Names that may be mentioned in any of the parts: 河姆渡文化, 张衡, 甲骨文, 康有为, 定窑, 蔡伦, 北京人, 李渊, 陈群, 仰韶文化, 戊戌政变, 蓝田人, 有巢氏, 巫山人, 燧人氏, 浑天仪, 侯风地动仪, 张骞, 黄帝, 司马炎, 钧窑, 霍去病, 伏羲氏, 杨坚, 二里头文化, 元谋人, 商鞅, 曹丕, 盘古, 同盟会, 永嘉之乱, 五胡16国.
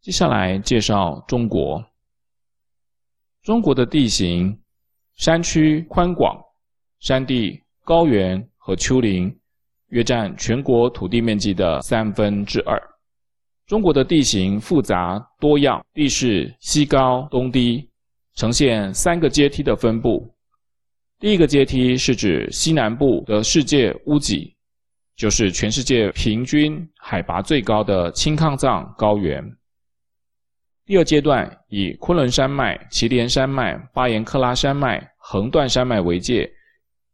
接下来介绍中国。中国的地形，山区宽广，山地、高原和丘陵约占全国土地面积的2/3。中国的地形复杂多样，地势西高东低，呈现3个阶梯的分布。第一个阶梯是指西南部的世界屋脊，就是全世界平均海拔最高的青抗藏高原。第二阶段以昆仑山脉、祁连山脉、巴颜喀拉山脉、横断山脉为界，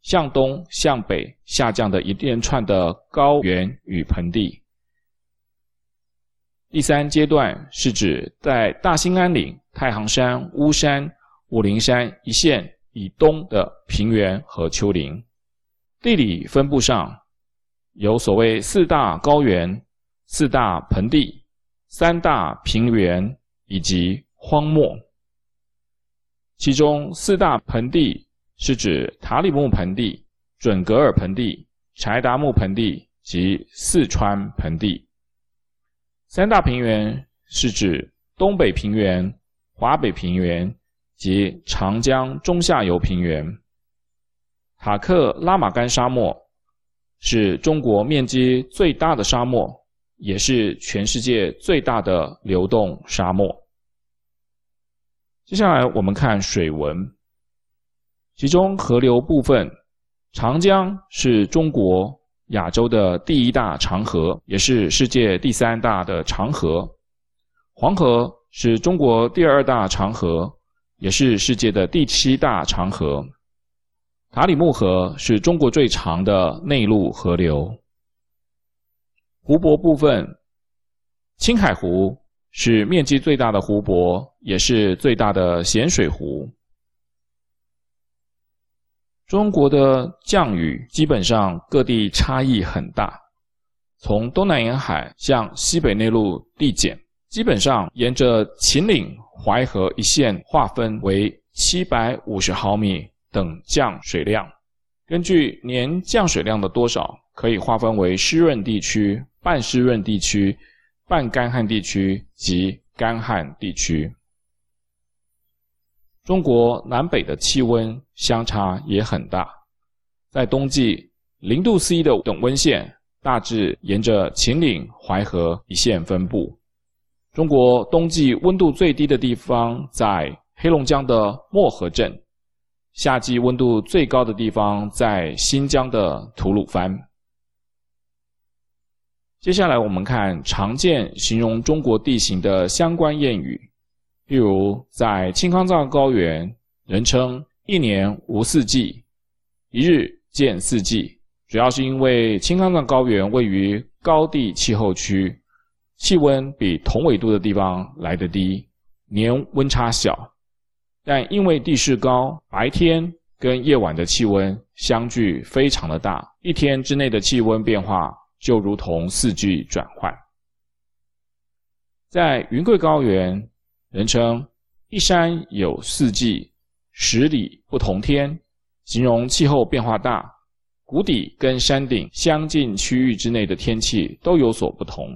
向东向北下降的一连串的高原与盆地。第三阶段是指在大兴安岭、太行山、巫山、武陵山一线以东的平原和丘陵。地理分布上有所谓4大高原、4大盆地、3大平原以及荒漠。其中4大盆地是指塔里木盆地、准格尔盆地、柴达木盆地及四川盆地。3大平原是指东北平原、华北平原及长江中下游平原。塔克拉玛干沙漠是中国面积最大的沙漠，也是全世界最大的流动沙漠。接下来我们看水文。其中河流部分，长江是中国亚洲的第一大长河，也是世界第3大的长河。黄河是中国第2大长河，也是世界的第7大长河。塔里木河是中国最长的内陆河流。湖泊部分，青海湖是面积最大的湖泊，也是最大的咸水湖。中国的降雨基本上各地差异很大，从东南沿海向西北内陆递减，基本上沿着秦岭、淮河一线划分为750毫米等降水量。根据年降水量的多少，可以划分为湿润地区、半湿润地区、半干旱地区及干旱地区。中国南北的气温相差也很大，在冬季0°C的等温线大致沿着秦岭、淮河一线分布。中国冬季温度最低的地方在黑龙江的漠河镇，夏季温度最高的地方在新疆的吐鲁番。接下来我们看常见形容中国地形的相关谚语。例如，在青康藏高原，人称1年无四季，1日见4季，主要是因为青康藏高原位于高地气候区，气温比同纬度的地方来得低，年温差小，但因为地势高，白天跟夜晚的气温相距非常的大，一天之内的气温变化就如同4季转换。在云贵高原，人称1山有4季，10里不同天，形容气候变化大，谷底跟山顶相近区域之内的天气都有所不同。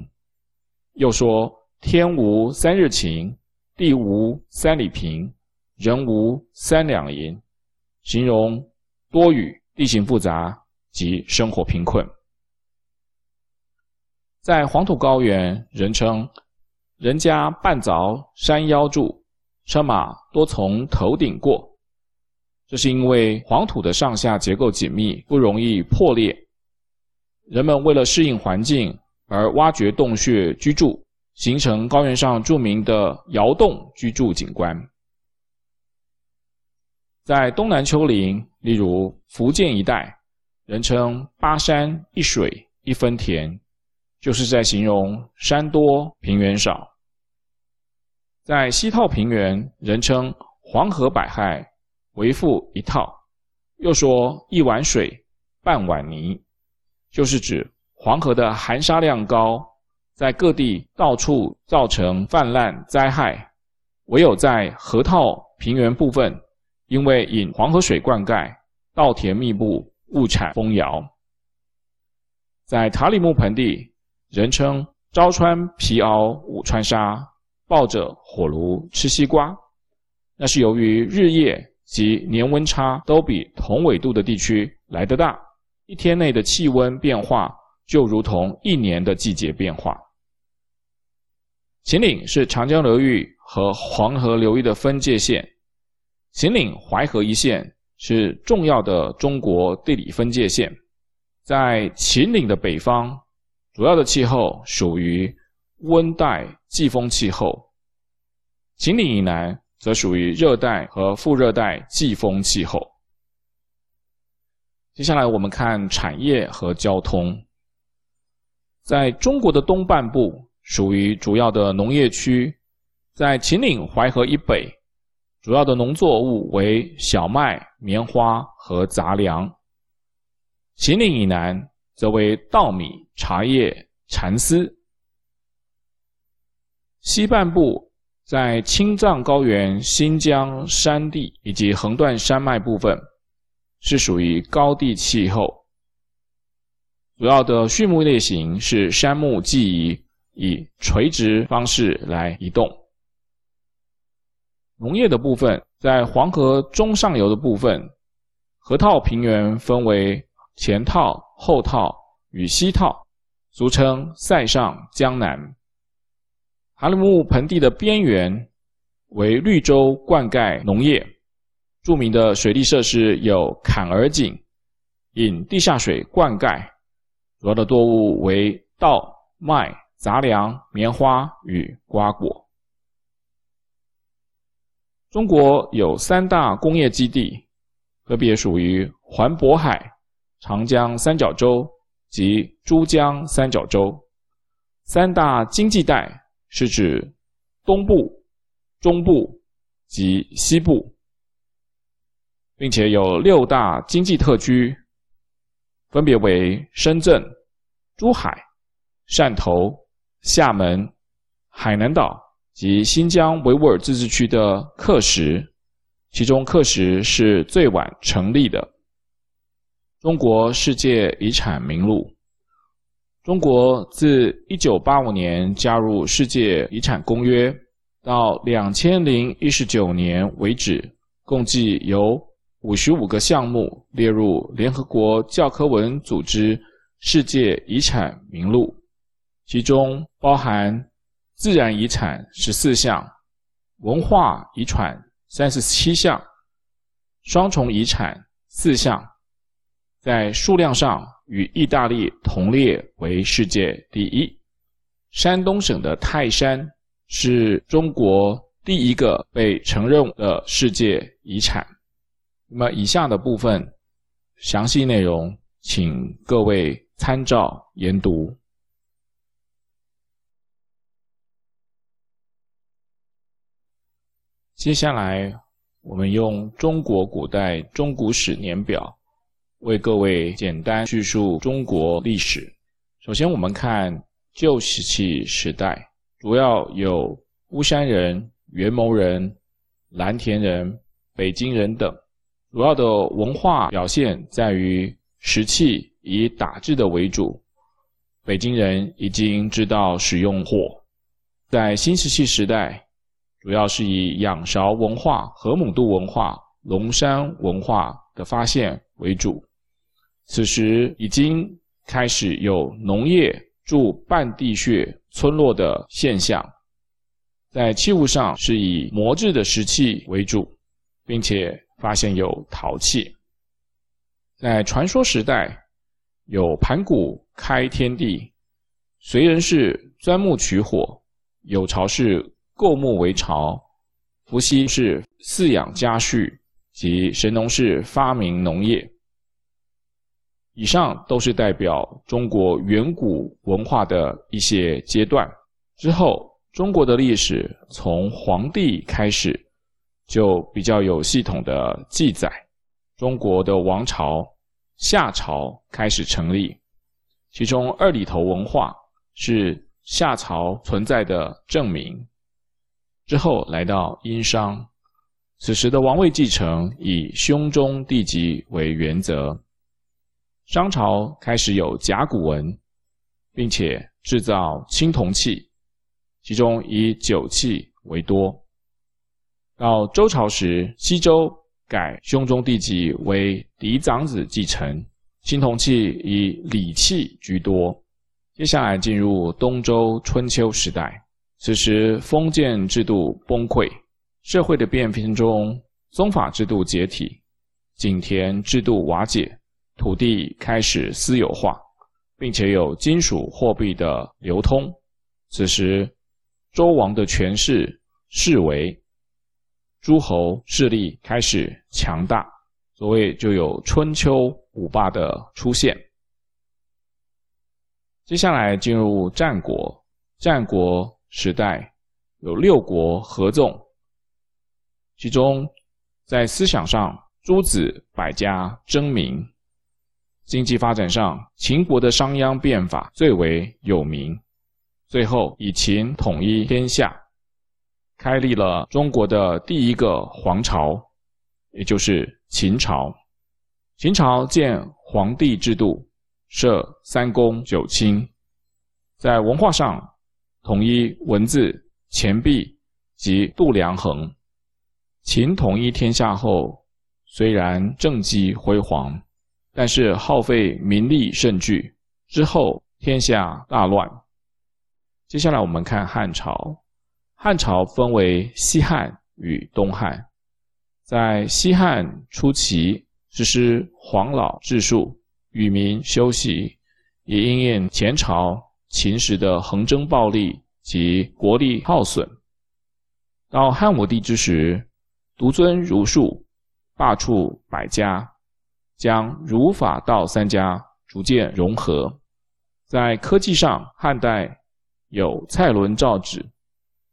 又说，天无3日晴，地无3里平，人无3两银，形容多雨、地形复杂及生活贫困。在黄土高原，人称人家半凿山腰住，车马多从头顶过。这是因为黄土的上下结构紧密，不容易破裂。人们为了适应环境而挖掘洞穴居住，形成高原上著名的窑洞居住景观。在东南丘陵，例如福建一带，人称8山1水1分田，就是在形容山多平原少。在西套平原，人称黄河百害，为父一套，又说1碗水半碗泥，就是指黄河的含沙量高，在各地到处造成泛滥灾害，唯有在河套平原部分，因为引黄河水灌溉，稻田密布，物产丰饶。在塔里木盆地，人称昭川皮袄武川沙，抱着火炉吃西瓜，那是由于日夜及年温差都比同纬度的地区来得大，一天内的气温变化就如同一年的季节变化。秦岭是长江流域和黄河流域的分界线，秦岭淮河一线是重要的中国地理分界线。在秦岭的北方，主要的气候属于温带季风气候，秦岭以南则属于热带和副热带季风气候。接下来我们看产业和交通。在中国的东半部属于主要的农业区，在秦岭淮河以北，主要的农作物为小麦、棉花和杂粮。秦岭以南则为稻米、茶叶、蚕丝。西半部在青藏高原、新疆山地以及横断山脉部分是属于高地气候，主要的畜牧类型是山木鲫鱼，以垂直方式来移动。农业的部分，在黄河中上游的部分，河套平原分为前套、后套与西套，俗称塞上江南。塔里木盆地的边缘为绿洲灌溉农业，著名的水利设施有坎儿井引地下水灌溉，主要的作物为稻、麦、杂粮、棉花与瓜果。中国有三大工业基地，分别属于环渤海、长江三角洲及珠江三角洲。三大经济带是指东部、中部及西部，并且有6大经济特区，分别为深圳、珠海、汕头、厦门、海南岛及新疆维吾尔自治区的克什，其中克什是最晚成立的。中国世界遗产名录。中国自1985年加入世界遗产公约到2019年为止，共计有55个项目列入联合国教科文组织世界遗产名录，其中包含自然遗产14项，文化遗产37项，双重遗产4项，在数量上与意大利同列为世界第一。山东省的泰山是中国第一个被承认的世界遗产。那么以下的部分详细内容请各位参照研读。接下来我们用中国古代中古史年表为各位简单叙述中国历史。首先我们看旧石器时代，主要有巫山人、元谋人、蓝田人、北京人等，主要的文化表现在于石器以打制的为主，北京人已经知道使用火。在新石器时代，主要是以仰韶文化、河姆渡文化、龙山文化的发现为主，此时已经开始有农业驻半地穴村落的现象。在器物上是以磨制的石器为主，并且发现有陶器。在传说时代有盘古开天地，燧人氏钻木取火，有巢氏构木为巢，伏羲氏饲养家畜及神农氏发明农业。以上都是代表中国远古文化的一些阶段。之后中国的历史从黄帝开始就比较有系统的记载，中国的王朝夏朝开始成立，其中二里头文化是夏朝存在的证明。之后来到殷商，此时的王位继承以兄终弟及为原则。商朝开始有甲骨文，并且制造青铜器，其中以酒器为多。到周朝时，西周改兄终弟及为嫡长子继承，青铜器以礼器居多。接下来进入东周春秋时代，此时封建制度崩溃，社会的变迁中，宗法制度解体，井田制度瓦解，土地开始私有化，并且有金属货币的流通。此时周王的权势视为诸侯势力开始强大，所以就有春秋五霸的出现。接下来进入战国，战国时代有六国合纵，其中在思想上诸子百家争鸣，经济发展上秦国的商鞅变法最为有名，最后以秦统一天下，开立了中国的第一个皇朝，也就是秦朝。秦朝建皇帝制度，设三公九卿，在文化上统一文字、钱币及度量衡。秦统一天下后，虽然政绩辉煌，但是耗费民力甚巨，之后天下大乱。接下来我们看汉朝，汉朝分为西汉与东汉。在西汉初期实施黄老治术，与民休息，也因应前朝秦时的横征暴力及国力耗损。到汉武帝之时，独尊儒术，罢黜百家，将儒法道三家逐渐融合。在科技上，汉代有蔡伦造纸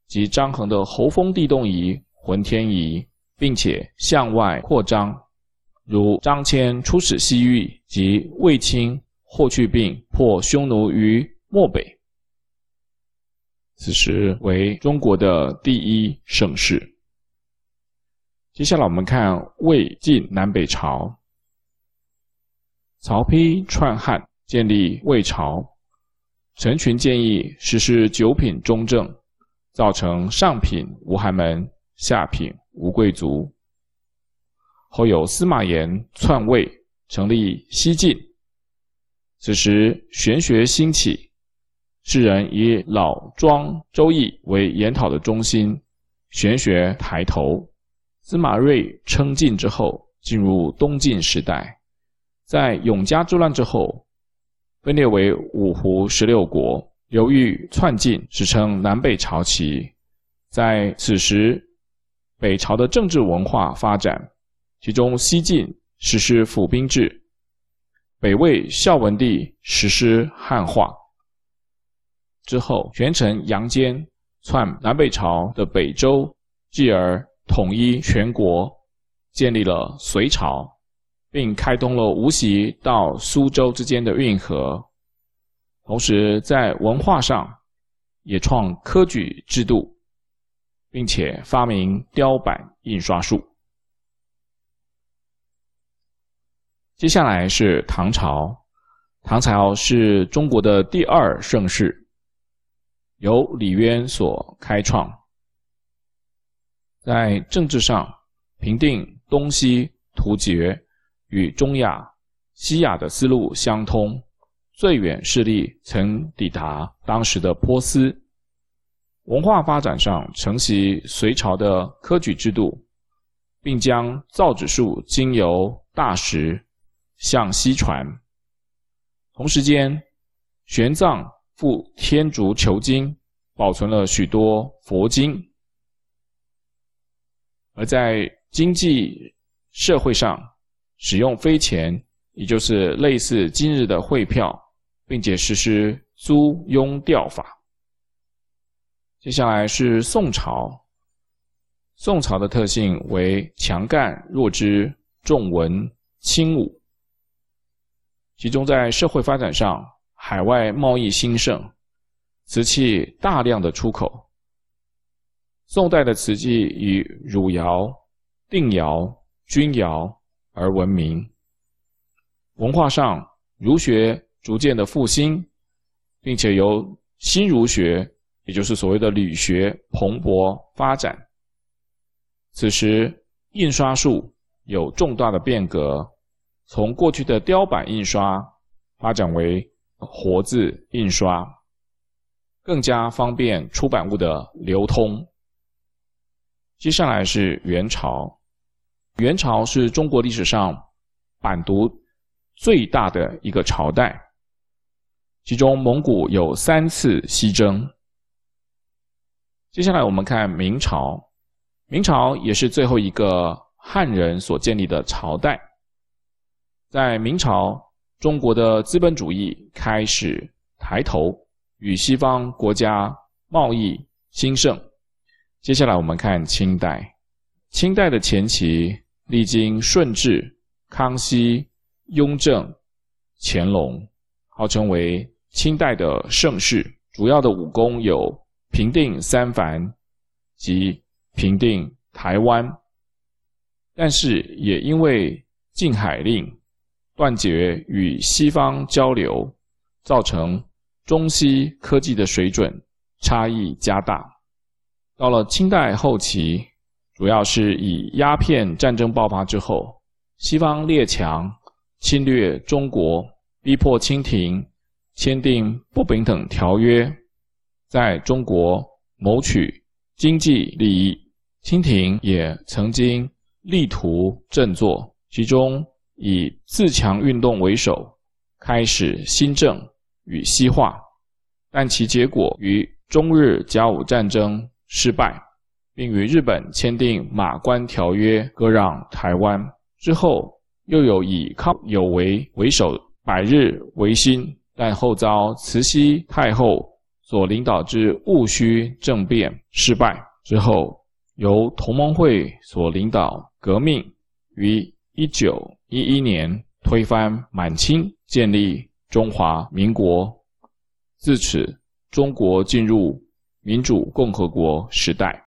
及张衡的侯风地动仪、浑天仪，并且向外扩张，如张骞出使西域及卫青、霍去病破匈奴于漠北，此时为中国的第一盛世。接下来我们看魏晋南北朝，曹丕篡汉建立魏朝，陈群建议实施九品中正，造成上品无寒门，下品无贵族。后有司马炎篡位，成立西晋，此时玄学兴起，世人以老庄周易为研讨的中心，玄学抬头。司马睿称晋之后，进入东晋时代，在永嘉之乱之后，分裂为五胡16国，由于篡晋，史称南北朝期。在此时，北朝的政治文化发展，其中西晋实施府兵制，北魏孝文帝实施汉化。之后权臣杨坚篡南北朝的北周，继而统一全国，建立了隋朝，并开通了无锡到苏州之间的运河。同时在文化上也创科举制度，并且发明雕版印刷术。接下来是唐朝，唐朝是中国的第二盛世，由李渊所开创。在政治上平定东西突厥，与中亚、西亚的思路相通，最远势力曾抵达当时的波斯。文化发展上承袭隋朝的科举制度，并将造纸术经由大石向西传。同时间，玄奘赴天竺求经，保存了许多佛经。而在经济社会上，使用飞钱，也就是类似今日的汇票，并且实施租庸调法。接下来是宋朝，宋朝的特性为强干弱枝，重文轻武。其中在社会发展上，海外贸易兴盛，瓷器大量的出口。宋代的瓷器以汝窑、定窑、钧窑而闻名。文化上，儒学逐渐的复兴，并且由新儒学也就是所谓的理学蓬勃发展。此时印刷术有重大的变革，从过去的雕版印刷发展为活字印刷，更加方便出版物的流通。接下来是元朝，元朝是中国历史上版图最大的一个朝代，其中蒙古有3次西征。接下来我们看明朝，明朝也是最后一个汉人所建立的朝代。在明朝，中国的资本主义开始抬头，与西方国家贸易兴盛。接下来我们看清代，清代的前期历经顺治、康熙、雍正、乾隆，号称为清代的盛世。主要的武功有平定三藩及平定台湾，但是也因为禁海令断绝与西方交流，造成中西科技的水准差异加大。到了清代后期，主要是以鸦片战争爆发之后，西方列强侵略中国，逼迫清廷签订不平等条约，在中国谋取经济利益。清廷也曾经力图振作，其中以自强运动为首，开始新政与西化，但其结果于中日甲午战争失败，并与日本签订马关条约，割让台湾。之后又有以康有为为首百日维新，但后遭慈禧太后所领导之戊戌政变失败。之后由同盟会所领导革命，于1911年推翻满清，建立中华民国。自此，中国进入民主共和国时代。